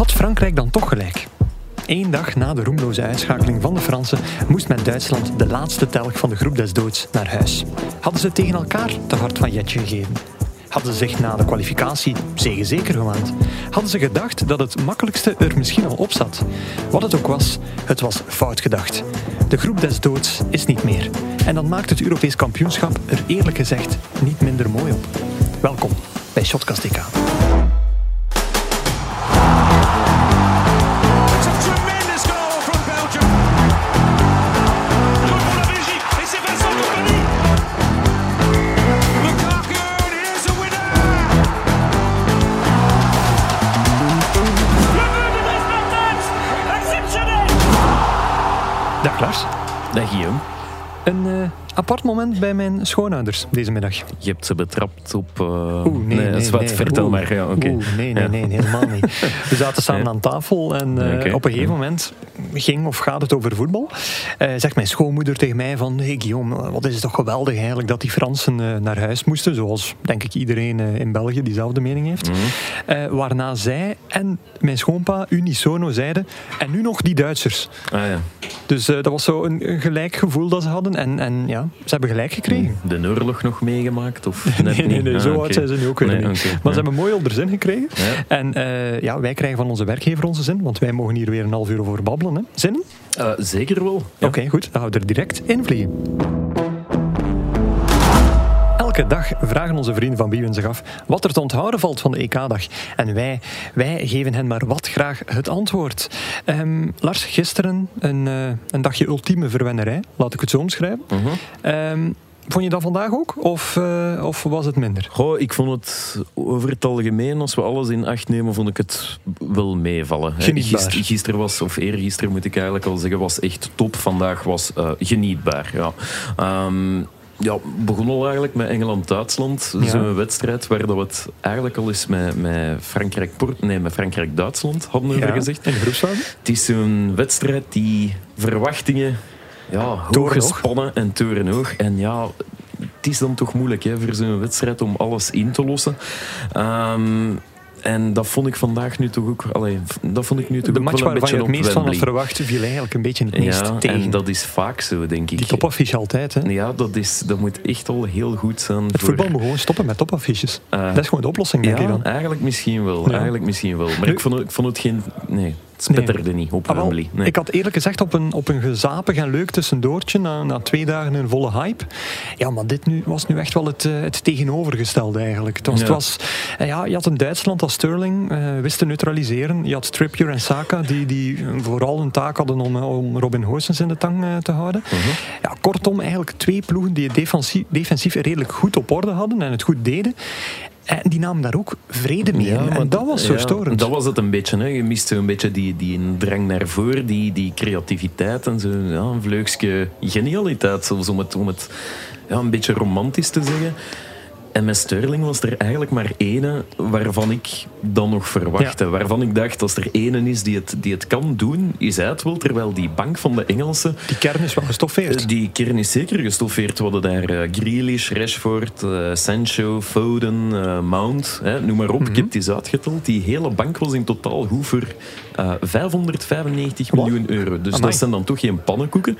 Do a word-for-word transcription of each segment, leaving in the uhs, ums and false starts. Had Frankrijk dan toch gelijk? Eén dag na de roemloze uitschakeling van de Fransen moest met Duitsland de laatste telg van de groep des doods naar huis. Hadden ze tegen elkaar te hard van jetje gegeven? Hadden ze zich na de kwalificatie zegezeker gewaand? Hadden ze gedacht dat het makkelijkste er misschien al op zat? Wat het ook was, het was fout gedacht. De groep des doods is niet meer. En dat maakt het Europees kampioenschap er eerlijk gezegd niet minder mooi op. Welkom bij Sjotcast E K. Dag Guillaume. Een uh, apart moment bij mijn schoonouders deze middag. Je hebt ze betrapt op... Uh... Oeh, nee, nee, nee, zwart, nee. vertel Oeh. maar. Ja, okay. Oeh, nee, nee, ja. nee, helemaal niet. We zaten samen nee. aan tafel en uh, okay. op een gegeven moment ging of gaat het over voetbal. Uh, zegt mijn schoonmoeder tegen mij van, hey Guillaume, wat is het toch geweldig eigenlijk dat die Fransen uh, naar huis moesten, zoals denk ik iedereen uh, in België diezelfde mening heeft. Mm. Uh, waarna zij en mijn schoonpa unisono zeiden, en nu nog die Duitsers. Ah, ja. Dus uh, dat was zo een, een gelijk gevoel dat ze hadden. En, en ja, ze hebben gelijk gekregen. De oorlog nog meegemaakt? Of net nee, nee, nee, niet? zo ah, oud okay. zijn ze nu ook weer nee, niet. Okay, maar ja. ze hebben mooi onder zin gekregen. Ja. En uh, ja, wij krijgen van onze werkgever onze zin, want wij mogen hier weer een half uur over babbelen. Hè. Zinnen? Uh, zeker wel. Ja. Oké, okay, goed. Dan gaan we er direct in vliegen. Elke dag vragen onze vrienden van Bwin zich af wat er te onthouden valt van de E K-dag. En wij, wij geven hen maar wat graag het antwoord. Um, Lars, gisteren een, uh, een dagje ultieme verwennerij. Laat ik het zo omschrijven. Uh-huh. Um, Vond je dat vandaag ook? Of, uh, of was het minder? Goh, ik vond het over het algemeen, als we alles in acht nemen, vond ik het wel meevallen. Genietbaar. Gisteren was, of eergisteren moet ik eigenlijk al zeggen, was echt top. Vandaag was uh, genietbaar, ja. Um, ja, begon al eigenlijk met Engeland-Duitsland. Ja. Zo'n wedstrijd waar dat we het eigenlijk al eens met, met, Frankrijk-Port, nee, met Frankrijk-Duitsland hadden we ja, over gezegd. In de groepsfase. Het is een wedstrijd die verwachtingen... Ja, hooggespannen en torenhoog. En ja, het is dan toch moeilijk hè, voor zo'n wedstrijd om alles in te lossen. Um, en dat vond ik vandaag nu toch ook... Allee, dat vond ik nu toch de match waarvan je het meest van het verwacht, viel eigenlijk een beetje het meest ja, tegen. En dat is vaak zo, denk ik. Die topaffiche altijd, hè? Ja, dat, is, dat moet echt al heel goed zijn. Het voor... voetbal moet gewoon stoppen met topaffiches. Uh, dat is gewoon de oplossing, denk ja, ik dan. Eigenlijk misschien wel, ja. eigenlijk misschien wel. Maar nu... ik, vond, ik vond het geen... Nee. Het spetterde nee. niet op Wembley. Nee. Ik had eerlijk gezegd op een, op een gezapig en leuk tussendoortje na, na twee dagen een volle hype. Ja, maar dit nu, was nu echt wel het, uh, het tegenovergestelde eigenlijk. Het was, ja. het was, uh, ja, je had een Duitsland als Sterling, uh, wist te neutraliseren. Je had Trippier en Saka die, die vooral een taak hadden om, om Robin Goossens in de tang uh, te houden. Uh-huh. Ja, kortom, eigenlijk twee ploegen die het defensief, defensief redelijk goed op orde hadden en het goed deden. En die namen daar ook vrede mee. Ja, en dat was zo ja, storend. Dat was het een beetje. Hè. Je miste een beetje die, die drang naar voren, die, die creativiteit en zo. Ja, een vleugje genialiteit, zelfs om het, om het ja, een beetje romantisch te zeggen. En met Sterling was er eigenlijk maar ene waarvan ik dan nog verwachtte. Ja. Waarvan ik dacht, als er ene is die het, die het kan doen, is hij het wel. Terwijl die bank van de Engelsen... Die kern is wel gestoffeerd. Die kern is zeker gestoffeerd. We hadden daar uh, Grealish, Rashford, uh, Sancho, Foden, uh, Mount. Hè, noem maar op, mm-hmm. ik heb het eens uitgeteld. Die hele bank was in totaal goed voor uh, vijfhonderdvijfennegentig Wat? miljoen euro. Dus Amai. dat zijn dan toch geen pannenkoeken.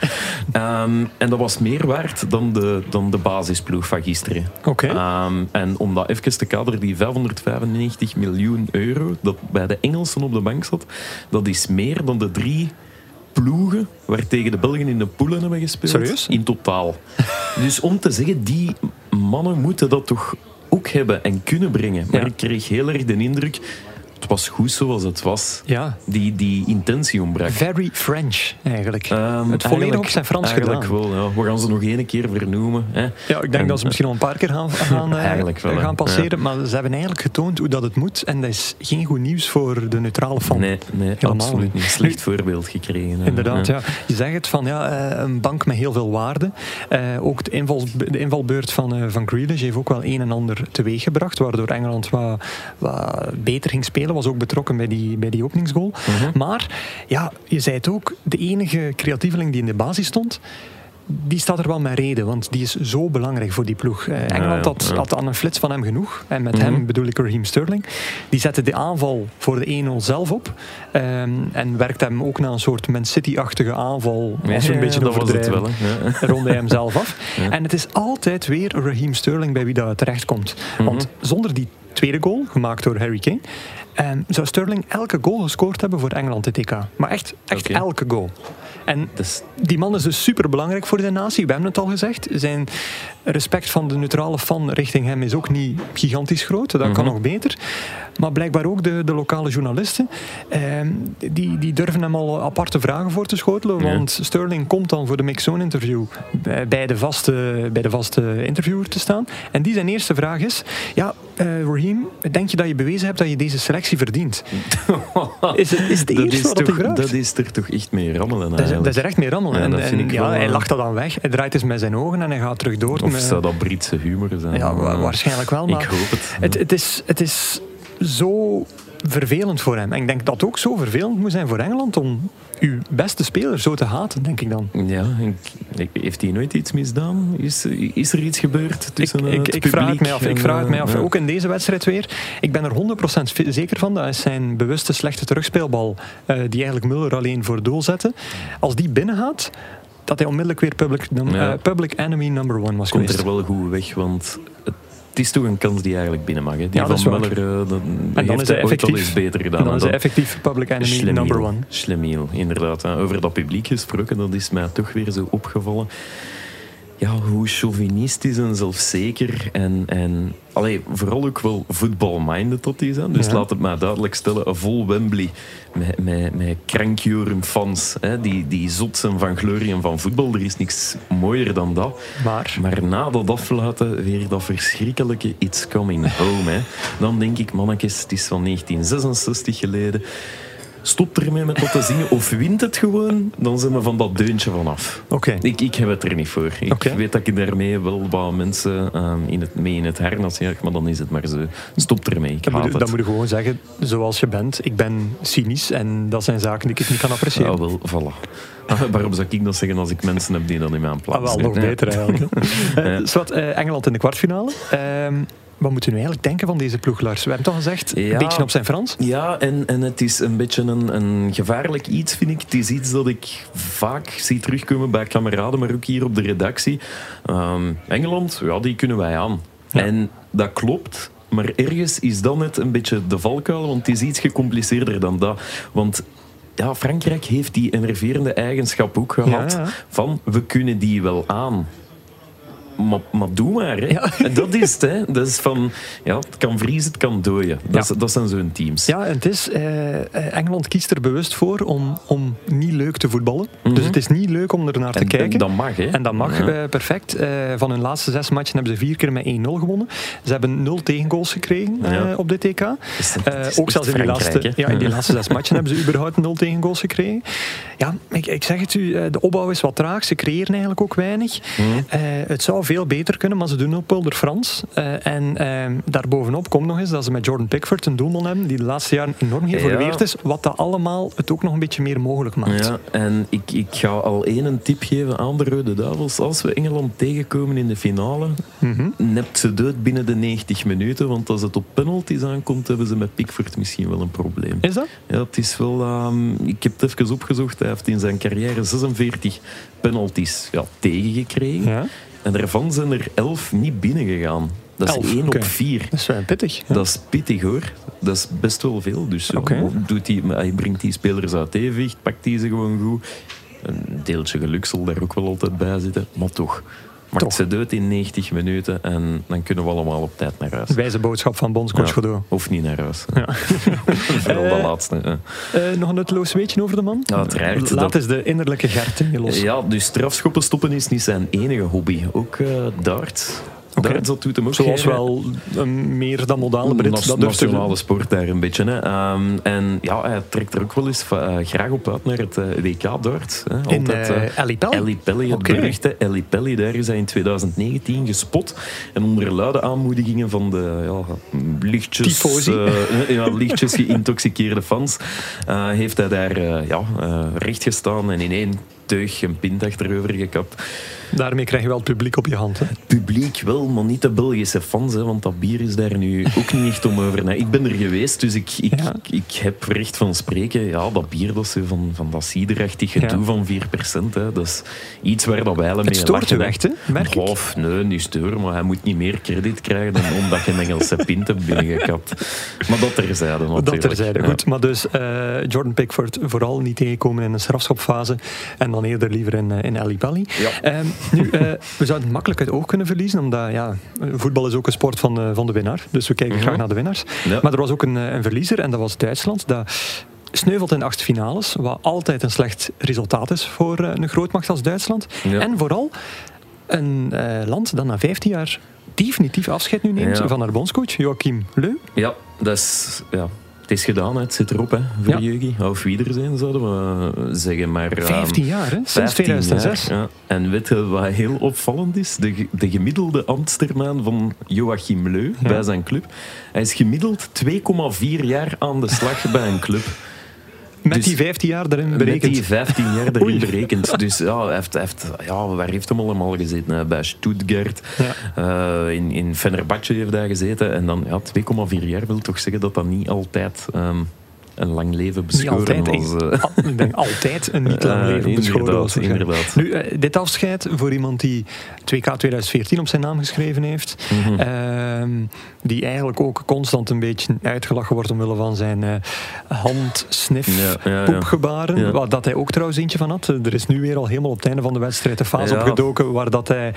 um, en dat was meer waard dan de, dan de basisploeg van gisteren. Oké. Okay. Uh, Um, en om dat even te kaderen, die vijfhonderdvijfennegentig miljoen euro dat bij de Engelsen op de bank zat, dat is meer dan de drie ploegen waartegen de Belgen in de poelen hebben gespeeld. Serieus? In totaal. Dus om te zeggen, die mannen moeten dat toch ook hebben en kunnen brengen. Maar ja. ik kreeg heel erg de indruk... Het was goed zoals het was. Ja. Die, die intentie ontbrak. Very French, eigenlijk. Um, het volledig op zijn Frans eigenlijk gedaan. Eigenlijk wel, ja. We gaan ze nog één keer vernoemen. Hè. Ja, ik denk en, dat ze misschien al een paar keer gaan, gaan, wel, gaan passeren. Ja. Maar ze hebben eigenlijk getoond hoe dat het moet. En dat is geen goed nieuws voor de neutrale fan. Nee, nee absoluut niet. Slecht voorbeeld gekregen. Hè. Inderdaad, ja. ja. Je zegt het van, ja, een bank met heel veel waarde. Uh, ook de, inval, de invalbeurt van, uh, van Grealish heeft ook wel een en ander teweeggebracht. Waardoor Engeland wat, wat beter ging spelen. Was ook betrokken bij die, bij die openingsgoal. Uh-huh. Maar, ja, je zei het ook, de enige creatieveling die in de basis stond, die staat er wel met reden, want die is zo belangrijk voor die ploeg. Uh, Engeland had, ja, ja. had aan een flits van hem genoeg. En met mm-hmm. hem bedoel ik Raheem Sterling. Die zette de aanval voor de één nul zelf op. Um, en werkte hem ook naar een soort Man City-achtige aanval. Ja, en zo'n ja, beetje overdrijven. Ja. Ronde hij hem zelf af. Ja. En het is altijd weer Raheem Sterling bij wie dat terechtkomt. Mm-hmm. Want zonder die tweede goal, gemaakt door Harry Kane, um, zou Sterling elke goal gescoord hebben voor Engeland dit E K. Maar echt, echt okay. elke goal. En die man is dus superbelangrijk voor de natie. We hebben het al gezegd. Zijn respect van de neutrale fan richting hem is ook niet gigantisch groot. Dat kan mm-hmm. nog beter. Maar blijkbaar ook de, de lokale journalisten. Eh, die, die durven hem al aparte vragen voor te schotelen. Ja. Want Sterling komt dan voor de Mixzone-interview bij de vaste, bij de vaste interviewer te staan. En die zijn eerste vraag is... Ja, eh, Raheem, denk je dat je bewezen hebt dat je deze selectie verdient? Is het, is het dat, is toch, dat is er toch echt mee rammelen aan. Dat is er echt mee rammel. Ja, en, en, ja, hij lacht dat dan weg. Hij draait eens met zijn ogen en hij gaat terug door. Of met... zou dat Britse humor zijn? Ja, waarschijnlijk wel. Maar ik hoop het. Het, het, is, het is zo vervelend voor hem. En ik denk dat het ook zo vervelend moet zijn voor Engeland om uw beste speler zo te haten, denk ik dan. Ja, ik, heeft hij nooit iets misdaan? Is, is er iets gebeurd tussen ik, ik, het ik vraag het mij af. En, ik vraag het mij af. Ja. Ook in deze wedstrijd weer. Ik ben er honderd procent zeker van. Dat is zijn bewuste slechte terugspeelbal uh, die eigenlijk Müller alleen voor doel zette. Als die binnengaat, dat hij onmiddellijk weer public, num- ja. uh, public enemy number one was geweest. Komt er wel goed weg, want... Het Het is toch een kans die eigenlijk binnen mag. Hè? Die ja, van Müller uh, heeft dan is hij ooit al eens beter gedaan. En dan is hij effectief public enemy Schlemiel, number one. Schlemiel, inderdaad. Hè. Over dat publiek gesproken, dat is mij toch weer zo opgevallen. Ja, hoe chauvinistisch en zelfzeker en, en allee, vooral ook wel voetbalminded dat die zijn. Dus ja. laat het mij duidelijk stellen, vol Wembley met, met, met krankjoren fans, hè, die, die zot zijn van glorie en van voetbal. Er is niks mooier dan dat. Maar, maar na dat aflaten weer dat verschrikkelijke It's Coming Home. Hè. Dan denk ik, mannetjes, het is van negentien zesenzestig geleden. Stop ermee met dat te zingen of wint het gewoon, dan zijn we van dat deuntje vanaf. Okay. Ik, ik heb het er niet voor. Ik okay. weet dat ik daarmee wel wat mensen uh, in het, mee in het harnas jaag, maar dan is het maar zo. Stop ermee, ik haat het. Dan moet je gewoon zeggen, zoals je bent, ik ben cynisch en dat zijn zaken die ik niet kan appreciëren. Ah, wel, voilà. Ah, waarom zou ik dat zeggen als ik mensen heb die dat in mijn plaats hebben? Ah, wel, nog beter eigenlijk. ja. Zwart, uh, Engeland in de kwartfinale. Um, Wat moeten we nu eigenlijk denken van deze ploeg, Lars? We hebben toch gezegd, ja, een beetje op zijn Frans. Ja, en, en het is een beetje een, een gevaarlijk iets, vind ik. Het is iets dat ik vaak zie terugkomen bij kameraden, maar ook hier op de redactie. Um, Engeland, ja, die kunnen wij aan. Ja. En dat klopt, maar ergens is dat net een beetje de valkuil, want het is iets gecompliceerder dan dat. Want... Ja, Frankrijk heeft die enerverende eigenschap ook gehad, ja, ja. van we kunnen die wel aan. Maar, maar doe maar, hè. Ja. Dat is het, hè. Dat is van, ja, het kan vriezen, het kan dooien. Dat, ja. dat zijn zo'n teams. Ja, en het is, eh, Engeland kiest er bewust voor om, om niet leuk te voetballen. Mm-hmm. Dus het is niet leuk om ernaar te en, kijken. En dat mag, hè. En dat mag, ja. perfect. Eh, van hun laatste zes matchen hebben ze vier keer met één nul gewonnen. Ze hebben nul tegengoals gekregen ja. eh, op dit E K. Is, eh, ook zelfs in die, laatste, ja, in die laatste zes matchen hebben ze überhaupt nul tegengoals gekregen. Ja, ik, ik zeg het u, de opbouw is wat traag. Ze creëren eigenlijk ook weinig. Mm-hmm. Eh, het zou veel beter kunnen, maar ze doen op Polder Frans. Uh, en uh, daarbovenop komt nog eens dat ze met Jordan Pickford een doelman hebben die de laatste jaren enorm geëvolueerd ja. is, wat dat allemaal het ook nog een beetje meer mogelijk maakt. Ja, en ik, ik ga al één een tip geven aan de Rode Duivels. Als we Engeland tegenkomen in de finale, mm-hmm. nept ze dood binnen de negentig minuten, want als het op penalties aankomt, hebben ze met Pickford misschien wel een probleem. Is dat? Ja, het is wel... Um, ik heb het even opgezocht. Hij heeft in zijn carrière zesenveertig penalties ja, tegengekregen. Ja. En daarvan zijn er elf niet binnengegaan. Dat is elf, één okay. op vier. Dat is wel pittig. Ja. Dat is pittig, hoor. Dat is best wel veel. Dus okay. doet die, hij brengt die spelers uit evenwicht, pakt die ze gewoon goed. Een deeltje geluk zal daar ook wel altijd bij zitten. Maar toch, maakt toch. Ze dood in negentig minuten en dan kunnen we allemaal op tijd naar huis. Wijze boodschap van bondscoach Godot. Ja, of niet naar huis. Ja. Vooral dat uh, laatste. Ja. Uh, nog een nutteloos weetje over de man? Ja, uiteraard. Laat eens de innerlijke Gert in je los. Ja, dus strafschoppen stoppen is niet zijn enige hobby. Ook uh, darts. Okay. Darts, dat doet hem ook. Zoals wel een meer dan modale Brit. Nas- dat nationale sport daar een beetje. Hè. Um, en ja, hij trekt er ook wel eens uh, graag op uit naar het uh, W K-darts. In uh, Ally Pally? Ally Pally, okay. het beruchte Ally Pally. Daar is hij in twintig negentien gespot. En onder luide aanmoedigingen van de ja, lichtjes, uh, ja, lichtjes geïntoxiceerde fans uh, heeft hij daar uh, ja, uh, recht gestaan en in één teug een pint achterover gekapt. Daarmee krijg je wel het publiek op je hand. Hè? Het publiek wel, maar niet de Belgische fans. Hè, want dat bier is daar nu ook niet echt om over. Nee, ik ben er geweest, dus ik, ik, ja. ik, ik heb recht van spreken. Ja, dat bier, dat ze van, van dat ciderachtig gedoe ja. van vier procent. Hè, dat is iets waar dat wij mee Het stoort u echt, hè? Merk ik. Of, nee, niet storen, maar hij moet niet meer krediet krijgen dan omdat je een Engelse pint hebt binnengekapt. Maar dat terzijde natuurlijk. Dat terzijde, goed. Ja. Maar dus uh, Jordan Pickford vooral niet tegenkomen in een strafschopfase. En dan eerder liever in, in Ally Pally. Ja. Um, nu, uh, we zouden het makkelijk uit oog kunnen verliezen, omdat ja, voetbal is ook een sport van de, van de winnaar. Dus we kijken mm-hmm. graag naar de winnaars. Ja. Maar er was ook een, een verliezer en dat was Duitsland. Dat sneuvelt in acht finales, wat altijd een slecht resultaat is voor een grootmacht als Duitsland. Ja. En vooral een uh, land dat na vijftien jaar definitief afscheid nu neemt ja. van haar bondscoach, Joachim Löw. Ja, dat is... Ja. Het is gedaan, het zit erop, hè, voor Jogi. Ja. Auf Wiedersehen, zouden we zeggen. Maar, um, vijftien jaar, hè? Sinds tweeduizend zes. Jaar, ja. En weet je wat heel opvallend is? De, de gemiddelde ambtstermijn van Joachim Löw ja. bij zijn club. Hij is gemiddeld twee komma vier jaar aan de slag bij een club. Met dus, die vijftien jaar erin berekend. Met die vijftien jaar erin berekend. Dus ja, hij heeft, hij heeft, ja, waar heeft hem allemaal gezeten? Hè? Bij Stuttgart, ja. uh, in, in Fenerbahce heeft hij gezeten. En dan, ja, twee komma vier jaar wil toch zeggen dat dat niet altijd um, een lang leven beschoren niet altijd, was. Uh. Al, ik denk altijd een niet lang leven uh, beschoren was. Inderdaad. Nu, uh, dit afscheid voor iemand die het W K tweeduizend veertien op zijn naam geschreven heeft... Mm-hmm. Uh, die eigenlijk ook constant een beetje uitgelachen wordt omwille van zijn uh, hand-snif-poepgebaren. Ja, ja, ja. Waar dat hij ook trouwens eentje van had. Er is nu weer al helemaal op het einde van de wedstrijd de fase ja. opgedoken waar dat hij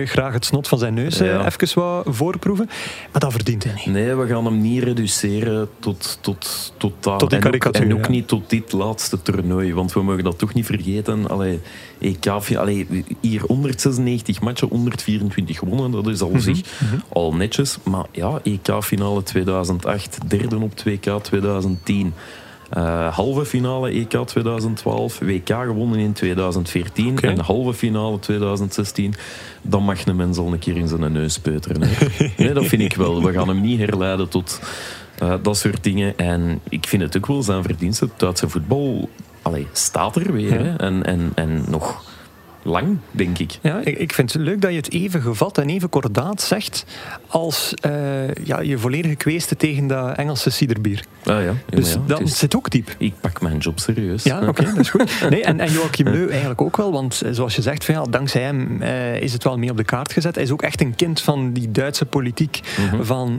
uh, graag het snot van zijn neus ja. even wou voorproeven. Maar dat verdient hij niet. Nee, we gaan hem niet reduceren tot, tot, tot dat. Tot die en karikatuur. Ook, en ook ja. niet tot dit laatste toernooi. Want we mogen dat toch niet vergeten. Allee, E K, allee, hier honderdzesennegentig matchen, honderdvierentwintig gewonnen. Dat is al, mm-hmm. zich, mm-hmm. al netjes. Maar ja, E K-finale tweeduizend acht, derde op het W K tweeduizend tien. Uh, halve finale E K tweeduizend twaalf, W K gewonnen in tweeduizend veertien okay. en halve finale tweeduizend zestien. Dan mag een mens al een keer in zijn neus peuteren. Nee, dat vind ik wel. We gaan hem niet herleiden tot uh, dat soort dingen. En ik vind het ook wel zijn verdienste. Het Duitse voetbal allee, staat er weer. Ja. En, en, en nog... lang, denk ik. Ja, ik vind het leuk dat je het even gevat en even kordaat zegt als uh, ja, je volledige kweeste tegen dat Engelse ciderbier. Ah, ja. Dus ja, dat is... zit ook diep. Ik pak mijn job serieus. Ja, oké, okay, dat is goed. Nee, en, en Joachim Löw eigenlijk ook wel, want zoals je zegt, van, ja, dankzij hem uh, is het wel mee op de kaart gezet. Hij is ook echt een kind van die Duitse politiek mm-hmm. van uh,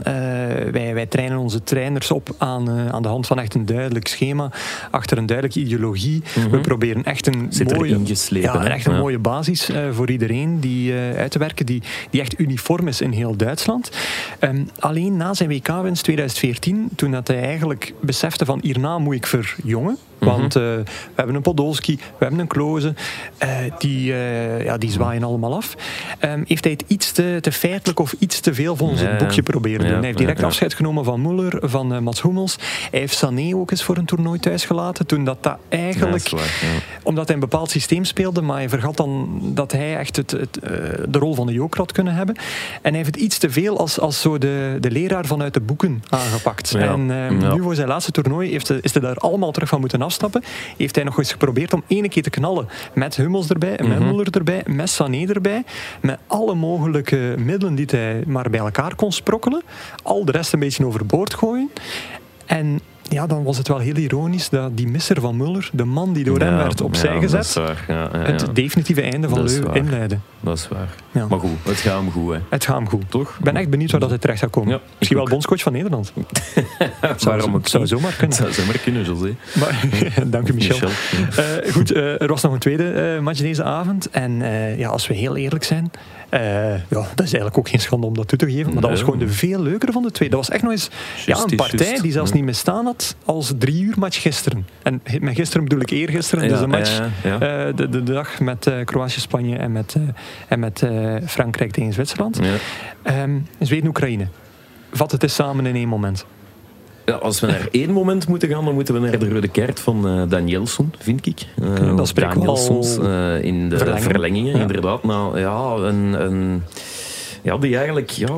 wij, wij trainen onze trainers op aan, uh, aan de hand van echt een duidelijk schema, achter een duidelijke ideologie. Mm-hmm. We proberen echt een zit mooie... geslepen, ja, echt een ja. mooie basis uh, voor iedereen die uh, uit te werken, die, die echt uniform is in heel Duitsland. Um, alleen na zijn W K-winst tweeduizend veertien, toen dat hij eigenlijk besefte van hierna moet ik verjongen, mm-hmm. want uh, we hebben een Podolski, we hebben een Klose, uh, die, uh, ja, die zwaaien allemaal af, um, heeft hij het iets te, te feitelijk of iets te veel volgens ja, het boekje proberen doen. Ja, hij heeft direct ja, ja. afscheid genomen van Müller, van uh, Mats Hummels. Hij heeft Sané ook eens voor een toernooi thuisgelaten, toen dat, dat eigenlijk, ja, dat waar, ja. omdat hij een bepaald systeem speelde, maar hij vergat dan dat hij echt het, het, uh, de rol van de joker had kunnen hebben. En hij heeft het iets te veel als, als zo de, de leraar vanuit de boeken aangepakt. Ja, en uh, ja. nu voor zijn laatste toernooi heeft de, is hij daar allemaal terug van moeten afstappen. Heeft hij nog eens geprobeerd om ene keer te knallen. Met Hummels erbij, mm-hmm. met Müller erbij, met Sané erbij. Met alle mogelijke middelen die hij maar bij elkaar kon sprokkelen. Al de rest een beetje overboord gooien. En... ja, dan was het wel heel ironisch dat die misser van Müller, de man die door ja, hem werd opzij ja, gezet, waar, ja, ja, ja. het definitieve einde van Löw inleidde. Dat is waar. Ja. Maar goed, het gaat hem goed. Hè. Het gaat hem goed. Toch? Ik ben echt benieuwd waar dat hij terecht gaat komen. Ja, misschien ook wel bondscoach van Nederland. zou, Waarom het zou zomaar kunnen. Het zou zomaar kunnen, José. Maar, dank u, Michel. Michel. Uh, goed, uh, er was nog een tweede uh, match deze avond. En uh, ja, als we heel eerlijk zijn... Uh, ja, dat is eigenlijk ook geen schande om dat toe te geven, maar nee. dat was gewoon de veel leukere van de twee. Dat was echt nog eens just, ja, een partij just. die zelfs ja. niet misstaan had als drie uur match gisteren. En met gisteren bedoel ik eergisteren, ja, dus de match ja, ja. Uh, de, de dag met uh, Kroatië-Spanje en met, uh, en met uh, Frankrijk tegen Zwitserland. Ja. Um, Zweden-Oekraïne. Vat het eens samen in één moment. Ja, als we naar één moment moeten gaan, dan moeten we naar de rode kaart van uh, Danielsson, vind ik. Uh, dat spreekt Danielsons uh, in de verlengingen, verlengingen ja. inderdaad. Nou, ja, een, een, ja, die eigenlijk ja,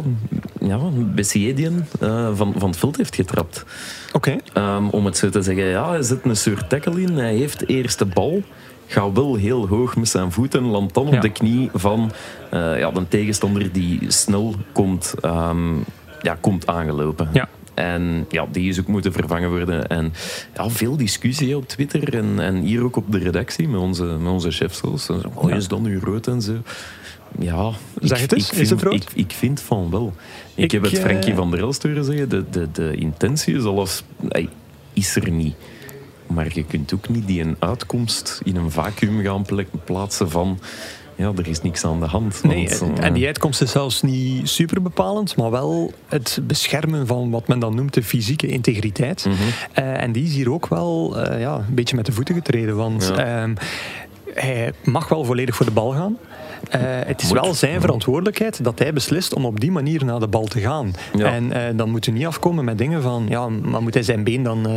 ja, Bessedien uh, van, van het veld heeft getrapt. Oké. Okay. Um, om het zo te zeggen, ja, hij zet een soort tackle in. Hij heeft eerst de bal. gaat wel heel hoog met zijn voeten, landt dan op ja. de knie van uh, ja, de tegenstander die snel komt, um, ja, komt aangelopen. Ja. En ja, die is ook moeten vervangen worden. En ja, veel discussie op Twitter en, en hier ook op de redactie met onze, met onze chefs. Zo, oh, is dan nu rood en zo. Ja, zeg het eens, ik, ik is vind, het rood? Ik, ik vind van wel. Ik, ik heb het Frankie uh... van der Elst horen zeggen, de, de, de intentie is, alles, is er niet. Maar je kunt ook niet die een uitkomst in een vacuüm gaan plaatsen van... Ja, er is niks aan de hand. Nee, want, en die uitkomst is zelfs niet super bepalend, maar wel het beschermen van wat men dan noemt de fysieke integriteit. Mm-hmm. Uh, en die is hier ook wel uh, ja, een beetje met de voeten getreden. Want ja. uh, hij mag wel volledig voor de bal gaan. Uh, het is wel zijn verantwoordelijkheid dat hij beslist om op die manier naar de bal te gaan. Ja. En uh, dan moet hij niet afkomen met dingen van... Ja, maar moet hij zijn been dan uh,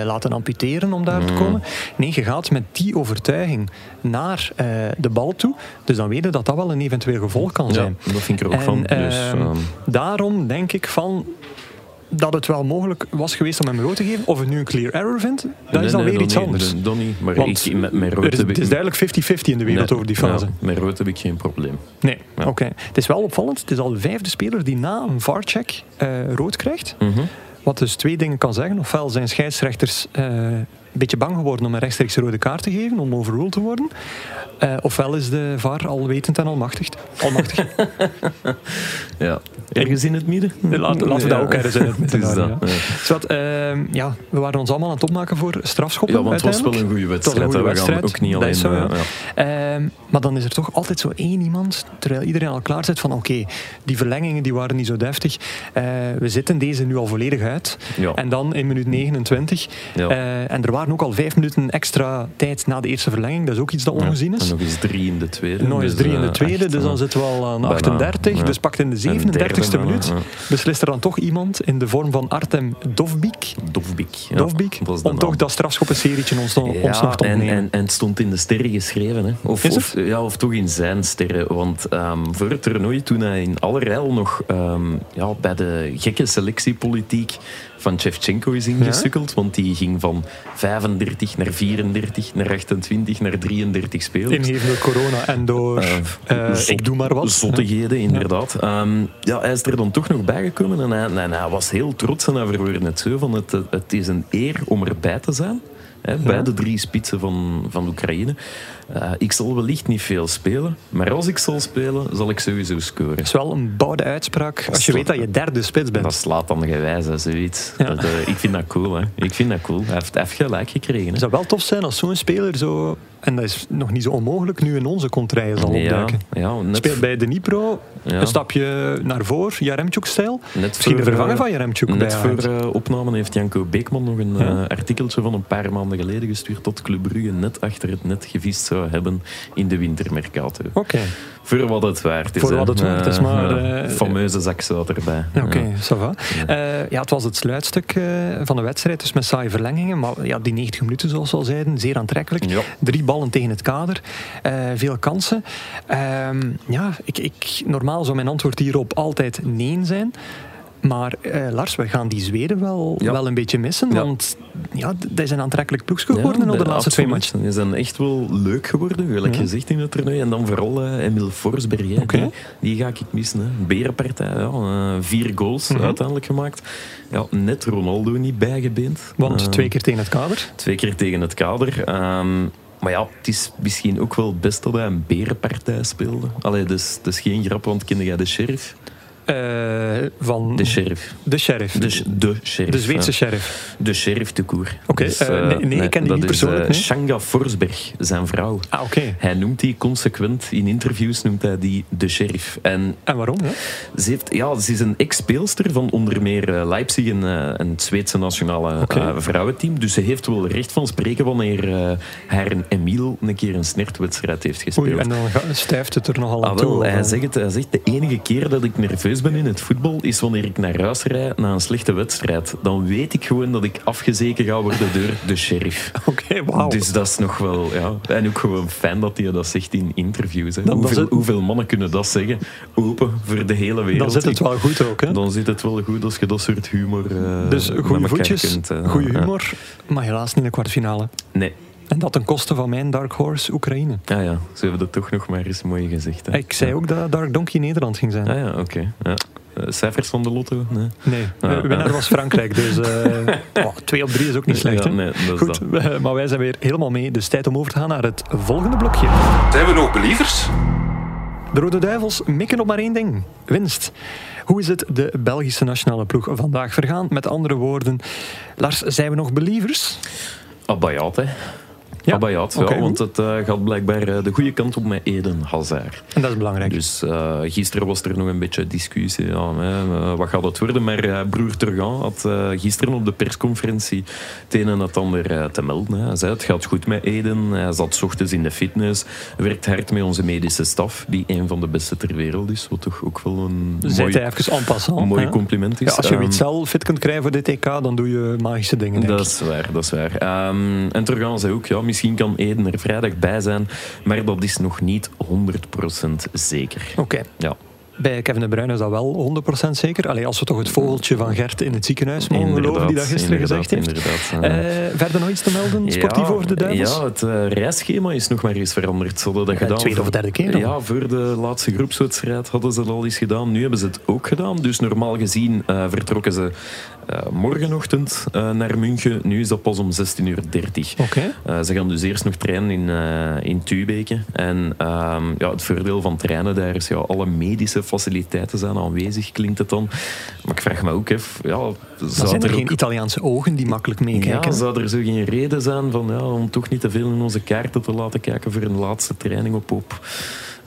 uh, laten amputeren om daar mm. te komen? Nee, je gaat met die overtuiging naar uh, de bal toe. Dus dan weet je dat dat wel een eventueel gevolg kan zijn. Ja, dat vind ik er ook en, van. Uh, dus, uh... Daarom denk ik van... dat het wel mogelijk was geweest om hem rood te geven. Of het nu een clear error vindt, dat nee, is dan nee, weer iets nee, anders. Nee, dan niet, maar want ik, met, met rood is, heb ik... het is duidelijk vijftig vijftig in de wereld nee, over die fase. Ja, met rood heb ik geen probleem. Nee, ja. oké. Okay. Het is wel opvallend. Het is al de vijfde speler die na een VAR-check uh, rood krijgt. Mm-hmm. Wat dus twee dingen kan zeggen. Ofwel zijn scheidsrechters uh, een beetje bang geworden om een rechtstreeks rode kaart te geven, om overruled te worden. Uh, ofwel is de VAR alwetend en almachtig. almachtig. ja. Ergens in het midden? Laten, laten we dat ja. ook ergens in het midden. Dus dat, ja. Ja. Dus wat, uh, ja, we waren ons allemaal aan het opmaken voor strafschoppen. Ja, want het was wel een goede wedstrijd. Een goede wedstrijd. We gaan ook niet alleen... Zo, ja. Ja. Uh, maar dan is er toch altijd zo één iemand, terwijl iedereen al klaar zit van oké, okay, die verlengingen die waren niet zo deftig. Uh, we zitten deze nu al volledig uit. Ja. En dan in minuut negenentwintig. Ja. Uh, en er waren ook al vijf minuten extra tijd na de eerste verlenging. Dat is ook iets dat ongezien is. Ja. En nog eens drie in de tweede. Nog eens drie in de tweede. Dus dan zitten we al aan achtendertig. Ja. Dus pakt in de zevenendertigste minuut beslist er dan toch iemand in de vorm van Artem Dovbyk. Dovbyk, ja. Dovbyk om naam. Toch dat strafschoppenserietje ons, ja, ons nog te ontnemen. En, en, en het stond in de sterren geschreven. Hè. Of, of, ja, of toch in zijn sterren. Want um, voor het toernooi, toen hij in allerijl nog um, ja, bij de gekke selectiepolitiek van Shevchenko is ingesukkeld, ja? Want die ging van vijfendertig naar vierendertig, naar achtentwintig, naar drieëndertig spelers. Ingeven door corona en door uh, uh, zot, ik doe maar wat. Zottigheden, inderdaad. Ja. Um, ja, hij is er dan toch nog bijgekomen en hij, en hij was heel trots en hij verwoordde het zo van het, het is een eer om erbij te zijn. He, bij ja. de drie spitsen van, van Oekraïne. Uh, ik zal wellicht niet veel spelen, maar als ik zal spelen, zal ik sowieso scoren. Dat is wel een boude uitspraak als je slaat, weet dat je derde spits bent. Dat slaat dan gewijs, hè, zoiets. Ja. Dat, uh, ik vind dat cool, hè. Ik vind dat cool. Hij heeft, heeft gelijk gekregen. Het zou wel tof zijn als zo'n speler zo... En dat is nog niet zo onmogelijk, nu in onze contraien zal opduiken. Ja, ja, net... Speelt bij de Dnipro, ja. een stapje naar voren, Jaremchuk-stijl. Misschien de vervanger van Jaremchuk. Net bij voor uh, opnamen heeft Janko Beekman nog een ja. uh, artikeltje van een paar maanden geleden gestuurd tot Club Brugge net achter het net gevist zou hebben in de wintermercato. Oké. Okay. Voor wat het waard is. Voor wat het waard is, maar... Uh, uh, fameuze zak zout erbij. Oké, okay, ja. ça va. Ja. Uh, ja, het was het sluitstuk uh, van de wedstrijd, dus met saaie verlengingen. Maar ja, die negentig minuten, zoals we al zeiden, zeer aantrekkelijk. Ja. Drie ballen tegen het kader, uh, veel kansen. Uh, ja, ik, ik, normaal zou mijn antwoord hierop altijd nee zijn. Maar uh, Lars, we gaan die Zweden wel, ja. wel een beetje missen. Ja. Want ja, dat is een aantrekkelijk ploegje geworden ja, op de, de laatste twee matchen. Die zijn echt wel leuk geworden, gelijk ja. gezegd in het toernooi. En dan vooral uh, Emile Forsberg. Okay. Die, die ga ik missen. Hè. Berenpartij. Ja. Uh, vier goals mm-hmm. uiteindelijk gemaakt. Ja, net Ronaldo niet bijgebeend. Want uh, twee keer tegen het kader. Twee keer tegen het kader. Uh, Maar ja, het is misschien ook wel best dat hij een berenpartij speelde. Allee, dus dat is geen grap, want kende jij de sheriff? Uh, van... De sheriff. De sheriff. De, sh- de sheriff. De Zweedse ja. sheriff. De sheriff de Koer. Oké, okay. dus, uh, uh, nee, nee, nee, ik ken die dat niet persoonlijk. Dat is uh, Shanga Forsberg, zijn vrouw. Ah, oké. Okay. Hij noemt die consequent, in interviews noemt hij die de sheriff. En, en waarom? Hè? Ze, heeft, ja, ze is een ex-speelster van onder meer uh, Leipzig en uh, het Zweedse nationale okay. uh, vrouwenteam. Dus ze heeft wel recht van spreken wanneer uh, haar en Emile een keer een snertwedstrijd heeft gespeeld. Oei, en dan stijft het er nogal aan ah, wel, toe. Hij zegt, hij zegt, de enige keer dat ik nerveus ben in het voetbal is wanneer ik naar huis rijd na een slechte wedstrijd. Dan weet ik gewoon dat ik afgezeken ga worden door de sheriff. Oké, okay, wauw. Dus dat is nog wel, ja. En ook gewoon fijn dat hij dat zegt in interviews. Hè. Dan, hoeveel, dan zit... hoeveel mannen kunnen dat zeggen? Open voor de hele wereld. Dan zit het wel goed ook, hè? Dan zit het wel goed als je dat soort humor uh, dus goede voetjes, kunt, uh, goede humor, uh, maar helaas niet in de kwartfinale. Nee. En dat ten koste van mijn Dark Horse Oekraïne. Ah ja, ze hebben dat toch nog maar eens mooi gezegd. Hè? Ik zei ja. ook dat Dark Donkey Nederland ging zijn. Ah ja, oké. Okay. Ja. Uh, cijfers van de lotto? Nee, nee ah, de winnaar ah. was Frankrijk. Dus uh, oh, twee op drie is ook niet slecht. Ja, nee, dat Goed, dat. Maar wij zijn weer helemaal mee. Dus tijd om over te gaan naar het volgende blokje. Zijn we nog believers? De Rode Duivels mikken op maar één ding. Winst. Hoe is het de Belgische nationale ploeg vandaag vergaan? Met andere woorden, Lars, zijn we nog believers? Abayat, hè. Ja, Abayat, okay, ja, want het uh, gaat blijkbaar uh, de goede kant op met Eden Hazard. En dat is belangrijk. Dus uh, gisteren was er nog een beetje discussie aan. Hè. Uh, wat gaat dat worden? Maar uh, broer Tergan had uh, gisteren op de persconferentie het een en het ander uh, te melden. Hè. Hij zei, het gaat goed met Eden. Hij zat 's ochtends in de fitness. Werkt hard met onze medische staf, die een van de beste ter wereld is. Wat toch ook wel een mooi, een mooi compliment is. Ja, als je um, iets zelf fit kunt krijgen voor dit E K, dan doe je magische dingen. Denk dat is waar, dat is waar. Um, en Tergan zei ook, ja, misschien kan Eden er vrijdag bij zijn, maar dat is nog niet honderd procent zeker. Oké. Okay. Ja. Bij Kevin De Bruyne is dat wel honderd procent zeker. Allee, als we toch het vogeltje van Gert in het ziekenhuis mogen geloven, die dat gisteren gezegd heeft. Uh, verder nog iets te melden? Sportief ja, over de Duivels? Ja, het uh, reisschema is nog maar eens veranderd. Ze hadden dat gedaan. De tweede of derde keer dan? Ja, voor de laatste groepswedstrijd hadden ze dat al eens gedaan. Nu hebben ze het ook gedaan. Dus normaal gezien uh, vertrokken ze uh, morgenochtend uh, naar München. Nu is dat pas om zestien uur dertig. Okay. Uh, ze gaan dus eerst nog trainen in, uh, in Tubeke. En uh, ja, het voordeel van trainen daar is ja, alle medische faciliteiten zijn aanwezig, klinkt het dan. Maar ik vraag me ook af... Ja, zijn er, er geen ook... Italiaanse ogen die makkelijk meekijken? Ja, zou er zo geen reden zijn van, ja, om toch niet te veel in onze kaarten te laten kijken voor een laatste training op, op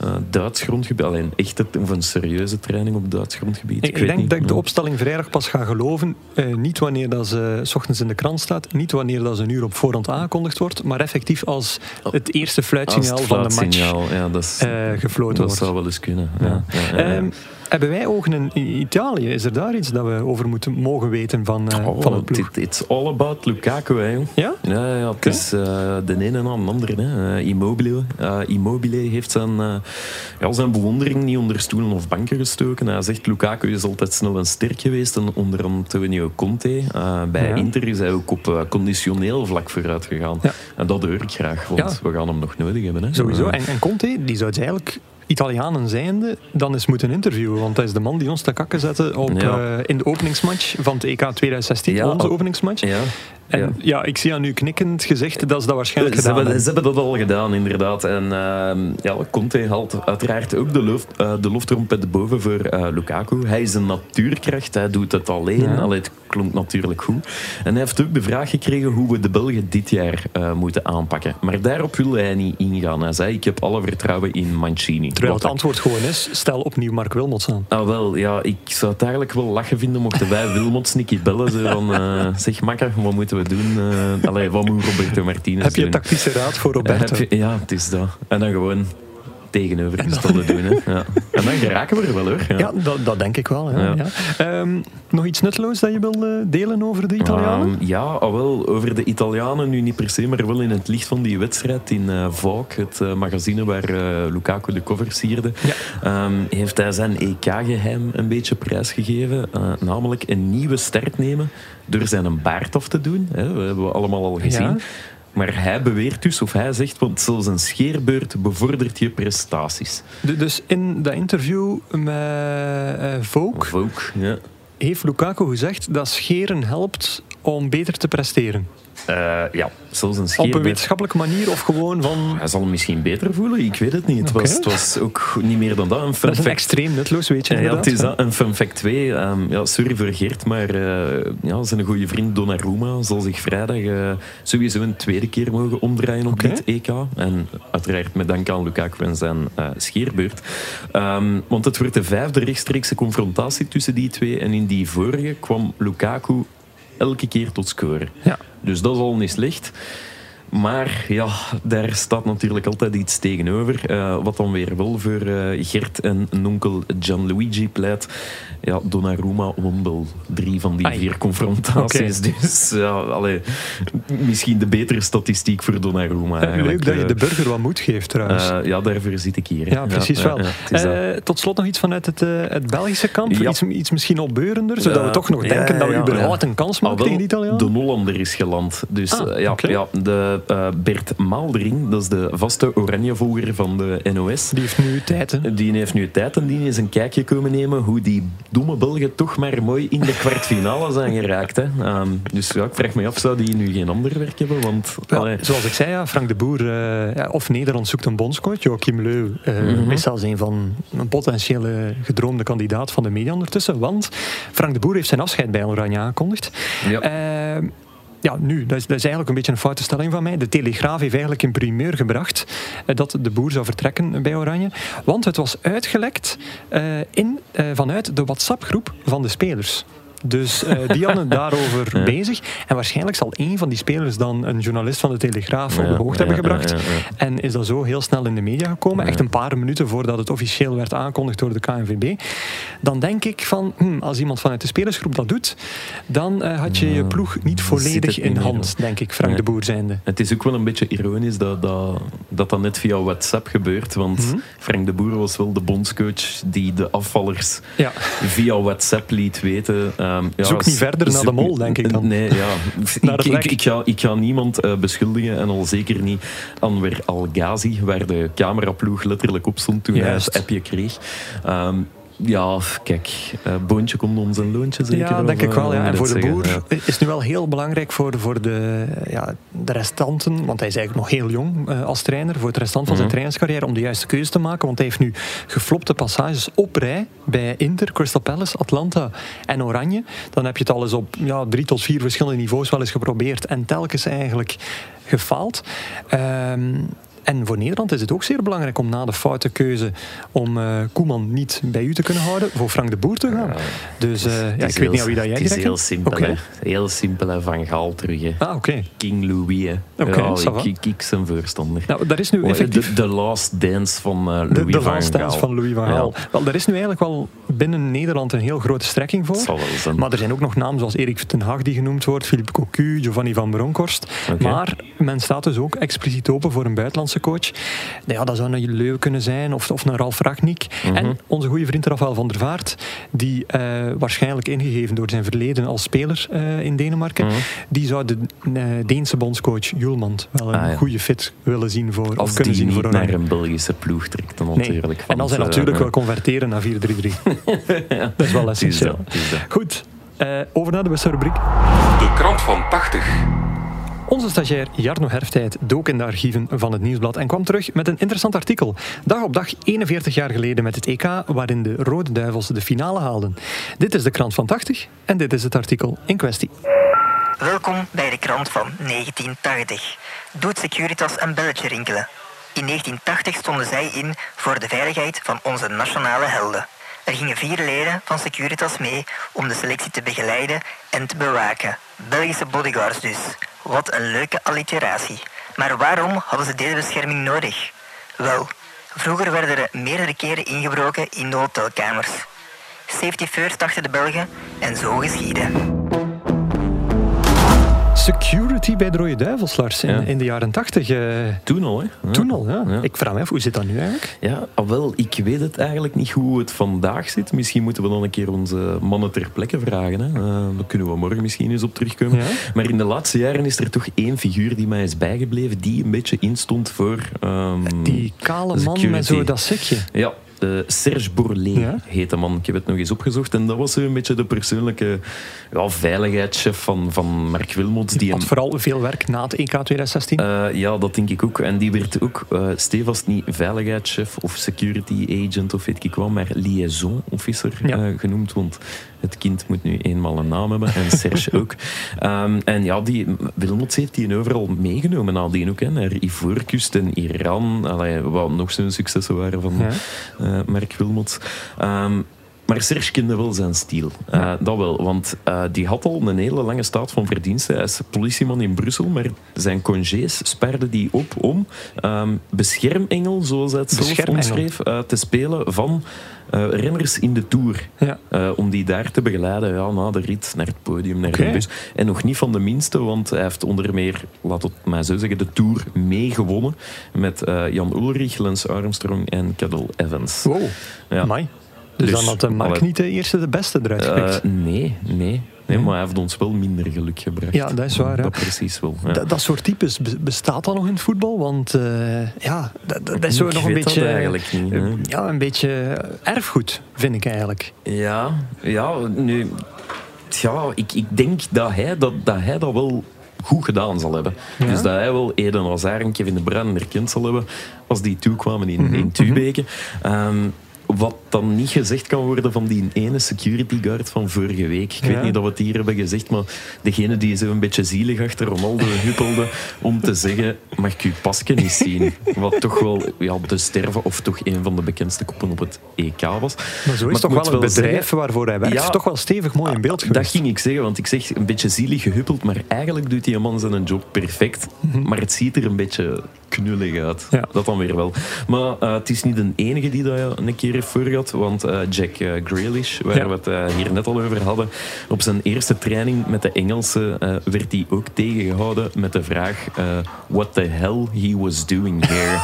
uh, Duits grondgebied? Alleen echt of een serieuze training op Duits grondgebied? Ik, ik weet denk niet, dat ik de opstelling vrijdag pas ga geloven. Uh, niet wanneer dat ze 's ochtends in de krant staat, niet wanneer dat ze een uur op voorhand aangekondigd wordt, maar effectief als het eerste fluitsignaal, het fluitsignaal van de match ja, dat is, uh, gefloten dat wordt. Dat zou wel eens kunnen, ja. ja, ja, ja. Um, Hebben wij ogen in Italië? Is er daar iets dat we over moeten mogen weten van, uh, oh, van het ploeg? It's all about Lukaku, hè. Joh. Ja? Ja, ja, het is uh, de ene en de andere. Hè. Immobile, uh, Immobile heeft zijn, uh, ja, zijn bewondering niet onder stoelen of banken gestoken. Hij zegt, Lukaku is altijd snel en sterk geweest. En onder Antonio Conte. Uh, bij ja. Inter is hij ook op uh, conditioneel vlak vooruit gegaan. Ja. En dat hoor ik graag, want ja. we gaan hem nog nodig hebben. Hè. Sowieso. En, en Conte, die zou het eigenlijk... Italianen zijnde, dan eens moeten interviewen. Want hij is de man die ons te kakken zette op, ja. uh, in de openingsmatch van het E K tweeduizend zestien. Ja, onze openingsmatch. Ja. En ja. ja, ik zie aan uw knikkend gezicht dat ze dat waarschijnlijk ze gedaan hebben. He? Ze hebben dat al gedaan, inderdaad. En uh, ja, Conte haalt uiteraard ook de, lof, uh, de loftrompet boven voor uh, Lukaku. Hij is een natuurkracht, hij doet het alleen. Ja. Allee, het klonk natuurlijk goed. En hij heeft ook de vraag gekregen hoe we de Belgen dit jaar uh, moeten aanpakken. Maar daarop wil hij niet ingaan. Hij zei, ik heb alle vertrouwen in Mancini. Terwijl het antwoord gewoon is, stel opnieuw Mark Wilmots aan. Ah wel, ja, ik zou het eigenlijk wel lachen vinden mochten wij Wilmots niet bellen. Zo van, uh, zeg makker, wat moeten we We doen, uh, allee, wat moet Roberto Martinez Heb je een tactische raad voor Roberto? Uh, je, ja, het is dat. En dan gewoon tegenovergestelde doen. Hè. Ja. En dan geraken we er wel, hoor. Ja, ja dat, dat denk ik wel. Hè. Ja. Ja. Um, nog iets nutteloos dat je wil uh, delen over de Italianen? Um, ja, al wel over de Italianen nu niet per se, maar wel in het licht van die wedstrijd in uh, Vogue, het uh, magazine waar uh, Lukaku de cover sierde, ja. um, heeft hij zijn E K-geheim een beetje prijsgegeven. Uh, namelijk een nieuwe start nemen door zijn baard af te doen. Hè. We hebben we allemaal al gezien. Ja. Maar hij beweert dus, of hij zegt, want zelfs een scheerbeurt bevordert je prestaties. Dus in dat interview met Vogue, Vogue ja. heeft Lukaku gezegd dat scheren helpt om beter te presteren. Uh, ja, zelfs een scheerbeurt. Op een wetenschappelijke manier of gewoon van... Hij zal hem misschien beter voelen, ik weet het niet. Het, okay. was, het was ook niet meer dan dat. Een fun fact... Dat is een extreem nutloos weetje, ja, inderdaad. Ja, het is dat. Een fun fact twee. Um, ja, sorry voor Geert, maar uh, ja, zijn goede vriend Donnarumma zal zich vrijdag uh, sowieso een tweede keer mogen omdraaien op okay. dit E K. En uiteraard met dank aan Lukaku en zijn uh, scheerbeurt. Um, want het wordt de vijfde rechtstreekse confrontatie tussen die twee. En in die vorige kwam Lukaku elke keer tot scoren. Ja. Dus dat is al niet slecht. Maar ja, daar staat natuurlijk altijd iets tegenover. Uh, wat dan weer wel voor uh, Gert en onkel Gianluigi pleit. Ja, Donnarumma won wel drie van die Ai. vier confrontaties. Okay. Dus ja, allee, misschien de betere statistiek voor Donnarumma. Uh, leuk dat je de burger wat moed geeft trouwens. Uh, ja, daarvoor zit ik hier. Ja, precies ja, wel. Ja, ja, uh, tot slot nog iets vanuit het, uh, het Belgische kamp. Ja. Iets, iets misschien opbeurender, zodat uh, we toch nog denken ja, ja, dat we überhaupt ja, ja. een kans maken ah, wel, tegen de Italiaan. De Hollander is geland. Dus ah, uh, ja, okay. ja, de... uh, Bert Maaldering, dat is de vaste oranjevolger van de N O S. Die heeft nu tijd, hè? Die heeft nu tijd en die is een kijkje komen nemen hoe die domme Belgen toch maar mooi in de kwartfinale zijn geraakt. Hè. Um, dus ja, ik vraag me af, zou die nu geen ander werk hebben? Want, ja, zoals ik zei, ja, Frank de Boer uh, ja, of Nederland zoekt een bondscoach. Joachim Löw uh, mm-hmm. is zelfs een van een potentiële gedroomde kandidaat van de media ondertussen. Want Frank de Boer heeft zijn afscheid bij Oranje aangekondigd. Ja. Uh, Ja, nu, dat is, dat is eigenlijk een beetje een foute stelling van mij. De Telegraaf heeft eigenlijk in primeur gebracht eh, dat de Boer zou vertrekken bij Oranje. Want het was uitgelekt eh, in, eh, vanuit de WhatsApp-groep van de spelers. Dus uh, die hadden het daarover ja. bezig. En waarschijnlijk zal één van die spelers dan een journalist van de Telegraaf ja, op de hoogte ja, hebben gebracht. Ja, ja, ja. En is dat zo heel snel in de media gekomen. Ja. Echt een paar minuten voordat het officieel werd aangekondigd door de K N V B. Dan denk ik van, hm, als iemand vanuit de spelersgroep dat doet, dan uh, had je ja, je ploeg niet volledig in hand, meer, denk ik, Frank ja. de Boer zijnde. Het is ook wel een beetje ironisch dat dat, dat, dat net via WhatsApp gebeurt. Want mm-hmm. Frank de Boer was wel de bondscoach die de afvallers ja. via WhatsApp liet weten... Uh, Um, ja, zoek niet verder naar de mol, denk ik dan. Nee, ja. ik, ik, ik, ga, ik ga niemand uh, beschuldigen en al zeker niet Anwer Al Ghazi, waar de cameraploeg letterlijk op stond toen Juist. hij het appje kreeg. Um, Ja, kijk, boontje komt om zijn loontje zeker. Ja, denk ik wel. Ja. En voor de Boer is het nu wel heel belangrijk voor, voor de, ja, de restanten, want hij is eigenlijk nog heel jong uh, als trainer, voor het restant van mm-hmm. zijn trainerscarrière, om de juiste keuze te maken, want hij heeft nu geflopte passages op rij bij Inter, Crystal Palace, Atlanta en Oranje. Dan heb je het al eens op ja, drie tot vier verschillende niveaus wel eens geprobeerd en telkens eigenlijk gefaald. Um, En voor Nederland is het ook zeer belangrijk om na de foute keuze om uh, Koeman niet bij u te kunnen houden, voor Frank de Boer te gaan. Ja, dus uh, ja, ik heel, weet niet aan wie dat jij direct hebt. Het is heel simpel, okay. heel simpel Van Gaal terug. Hè. Ah, oké. Okay. King Louis. Hè. Okay, ja, ik, ik zijn voorstander. Nou, daar is nu effectief... De, de last dance van uh, Louis de, de van Gaal. De last dance van Louis van Gaal. Ja. Wel, daar is nu eigenlijk wel binnen Nederland een heel grote strekking voor. Zal wel zijn. Maar er zijn ook nog namen zoals Erik ten Hag die genoemd wordt, Philippe Cocu, Giovanni van Bronckhorst. Okay. Maar men staat dus ook expliciet open voor een buitenlandse coach. Ja, dat zou een Leeuw kunnen zijn of, of een Ralf Rangnick. Mm-hmm. En onze goede vriend Rafael van der Vaart, die uh, waarschijnlijk ingegeven door zijn verleden als speler uh, in Denemarken, mm-hmm. die zou de uh, Deense bondscoach Hjulmand wel een ah, ja. goede fit willen zien voor, of kunnen zien voor Oranje. Als die naar een Belgische ploeg trekt, dan natuurlijk. Nee. En als hij natuurlijk uh, wil converteren naar vier drie drie. ja. Dat is wel essentieel. Goed, uh, over naar de beste rubriek. De krant van tachtig. Onze stagiair Jarno Herftijd dook in de archieven van het Nieuwsblad en kwam terug met een interessant artikel. Dag op dag, eenenveertig jaar geleden met het E K, waarin de Rode Duivels de finale haalden. Dit is de krant van tachtig en dit is het artikel in kwestie. Welkom bij de krant van negentien tachtig. Doet Securitas een belletje rinkelen. In negentien tachtig stonden zij in voor de veiligheid van onze nationale helden. Er gingen vier leden van Securitas mee om de selectie te begeleiden en te bewaken. Belgische bodyguards dus. Wat een leuke alliteratie. Maar waarom hadden ze deze bescherming nodig? Wel, vroeger werden er meerdere keren ingebroken in de hotelkamers. Safety first dachten de Belgen en zo geschiedde. Security bij de Rode Duivels, Lars, in, ja. in de jaren tachtig. Uh... Toen al, hè? Ja. Toen al, ja. ja. Ik vraag me af, hoe zit dat nu eigenlijk? Ja, wel, ik weet het eigenlijk niet hoe het vandaag zit. Misschien moeten we dan een keer onze mannen ter plekke vragen. Hè. Uh, daar kunnen we morgen misschien eens op terugkomen. Ja? Maar in de laatste jaren is er toch één figuur die mij is bijgebleven, die een beetje instond voor... Um, die kale man security. Met zo dat sekje. Ja. Uh, Serge Borlé ja? heette man. Ik heb het nog eens opgezocht. En dat was een beetje de persoonlijke ja, veiligheidschef van, van Mark Wilmots. Die had hem... vooral veel werk na het E K tweeduizend zestien. Uh, ja, dat denk ik ook. En die werd ook uh, stevast niet veiligheidschef of security agent of weet ik wel, maar liaison officer ja. uh, genoemd. Want het kind moet nu eenmaal een naam hebben. En Serge ook. Um, en ja, die, Wilmots heeft die overal meegenomen nadien ook. Hè, naar Ivoorkust en Iran. Allee, wat nog zo'n successen waren van... Ja. Uh, Uh, Mark Wilmots. Um, maar Serge kende wel zijn stijl. Uh, dat wel, want uh, die had al een hele lange staat van verdiensten. Hij is politieman in Brussel, maar zijn congés spaarde die op om um, beschermengel, zoals hij het zelf omschreef, uh, te spelen van... Uh, renners in de Tour. Ja. Uh, om die daar te begeleiden ja, na de rit, naar het podium, naar okay. de bus. En nog niet van de minste, want hij heeft onder meer, laat het maar zo zeggen, de Tour meegewonnen. Met uh, Jan Ulrich, Lance Armstrong en Cadel Evans. Wow, ja. Amai. Dus, dus dan had Mark allee. niet de eerste de beste eruit gepikt? Uh, nee, nee. Nee, maar hij heeft ons wel minder geluk gebracht. Ja, dat is waar. Dat he? Precies wel. Ja. Dat, dat soort types, bestaat dat nog in het voetbal? Want uh, ja, dat, dat is zo nog een beetje... eigenlijk niet. Uh, ja, een beetje erfgoed, vind ik eigenlijk. Ja, ja, nu... Ja, ik, ik denk dat hij dat, dat hij dat wel... goed gedaan zal hebben. Ja? Dus dat hij wel Eden Hazard en Kevin De Bruyne erkend zal hebben als die toekwamen in, mm-hmm. in Tubeke. Um, wat dan niet gezegd kan worden van die ene security guard van vorige week. Ik ja? weet niet of we het hier hebben gezegd, maar degene die zo een beetje zielig achter Ronaldo huppelde om te zeggen, mag ik uw pasje niet zien? Wat toch wel ja, de sterven of toch een van de bekendste koppen op het E K was. Maar zo is maar toch wel het bedrijf zeggen, waarvoor hij werkt. Ja, is toch wel stevig mooi in beeld geweest. Dat ging ik zeggen, want ik zeg een beetje zielig gehuppeld, maar eigenlijk doet die man zijn job perfect. Mm-hmm. Maar het ziet er een beetje knullig uit. Ja. Dat dan weer wel. Maar uh, het is niet de enige die dat een keer heeft voorgehad, want uh, Jack uh, Grealish, waar ja. we het uh, hier net al over hadden, op zijn eerste training met de Engelsen uh, werd hij ook tegengehouden met de vraag uh, what the hell he was doing here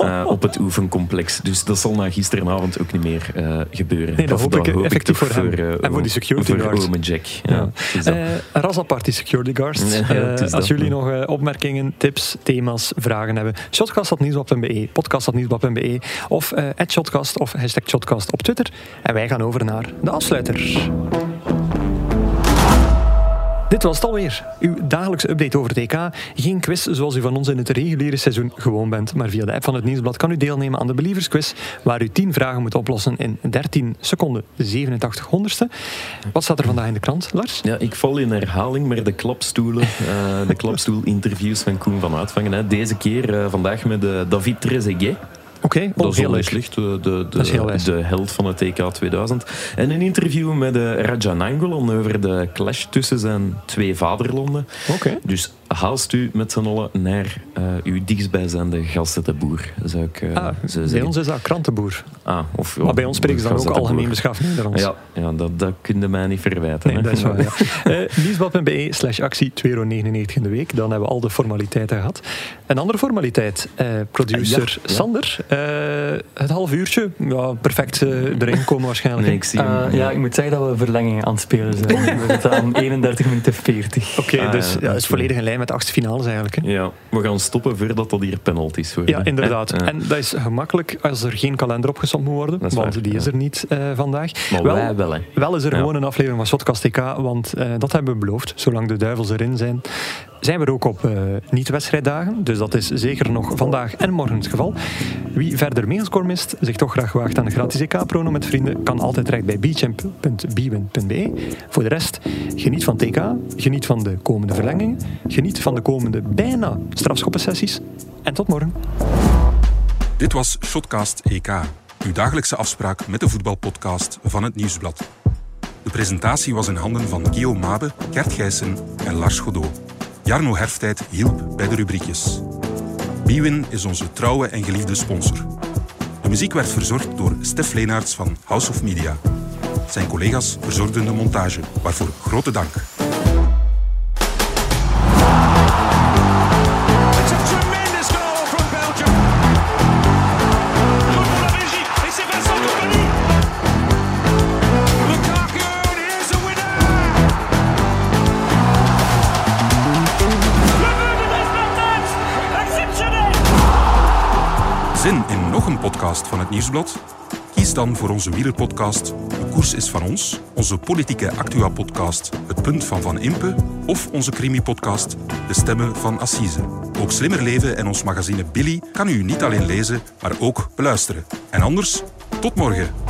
uh, op het oefencomplex. Dus dat zal na gisteravond ook niet meer uh, gebeuren. Nee, dat, of, hoop, dat ik, hoop ik toch voor, voor hem. Uh, en voor die security guards. Voor ome Jack. Ja, ja. Uh, ras apart die security guards. Nee, uh, ja, als jullie nog uh, opmerkingen, tips, thema's, vragen hebben. Sjotcast at nieuwsblad punt be, podcast at nieuwsblad punt be of uh, at Sjotcast of hashtag Sjotcast op Twitter. En wij gaan over naar de afsluiter. Dit was het alweer. Uw dagelijkse update over het E K. Geen quiz zoals u van ons in het reguliere seizoen gewoon bent. Maar via de app van het Nieuwsblad kan u deelnemen aan de Believersquiz, waar u tien vragen moet oplossen in dertien seconden zevenentachtig honderdste. Wat staat er vandaag in de krant, Lars? Ja, ik val in herhaling, maar de klapstoelen, uh, de klapstoelinterviews van Koen van Uitvangen. Hè. Deze keer uh, vandaag met uh, David Trezeguet. Oké, okay, dat is heel slecht, de, de, de, de held van het E K tweeduizend. En een interview met uh, Rajan Angolan over de clash tussen zijn twee vaderlanden. Okay. Dus haast u met z'n allen naar uh, uw dichtstbijzijnde gasten de boer, zou ik uh, ah, zo zeggen. Bij ons is dat krantenboer. Ah, of, oh, maar bij ons spreken ze dan ook algemeen beschaafd Nederlands. Ja, ja dat, dat kun je mij niet verwijten. Nee, hè? Dat is waar, ja. uh, Nieuwsblad.be slash actie twee euro negenennegentig in de week. Dan hebben we al de formaliteiten gehad. Een andere formaliteit, uh, producer ja, ja. Sander... Uh, het half uurtje, ja, perfect uh, erin komen waarschijnlijk. Nee, ik zie hem. Uh, ja, ik moet zeggen dat we verlengingen aan het spelen zijn. We zitten aan eenendertig minuten veertig. Oké, okay, ah, dus dat ja, is volledig in lijn met de achtste finales eigenlijk. Hè. Ja, we gaan stoppen voordat dat hier penalties worden. Ja, inderdaad. Eh? En dat is gemakkelijk als er geen kalender opgesomd moet worden, want waar, die ja. is er niet uh, vandaag. Maar wel, wij wel, hè. Wel is er ja. gewoon een aflevering van Sjotcast E K, want uh, dat hebben we beloofd, zolang de duivels erin zijn. Zijn we er ook op uh, niet-wedstrijddagen. Dus dat is zeker nog vandaag en morgen het geval. Wie verder megascore mist, zich toch graag waagt aan de gratis E K-prono met vrienden, kan altijd terecht bij bchamp punt bewin punt be. Voor de rest, geniet van T K, geniet van de komende verlengingen, geniet van de komende bijna strafschoppensessies. En tot morgen. Dit was Sjotcast E K, uw dagelijkse afspraak met de voetbalpodcast van het Nieuwsblad. De presentatie was in handen van Guillaume Mabe, Gert Gijssen en Lars Godot. Jarno Herftijd hielp bij de rubriekjes. Bwin is onze trouwe en geliefde sponsor. De muziek werd verzorgd door Stef Leenaerts van House of Media. Zijn collega's verzorgden de montage, waarvoor grote dank. Podcast van het Nieuwsblad? Kies dan voor onze wielerpodcast De Koers is van ons, onze politieke Actua-podcast Het Punt van Van Impe of onze crimie-podcast De Stemmen van Assise. Ook Slimmer Leven en ons magazine Billy kan u niet alleen lezen, maar ook beluisteren. En anders, tot morgen!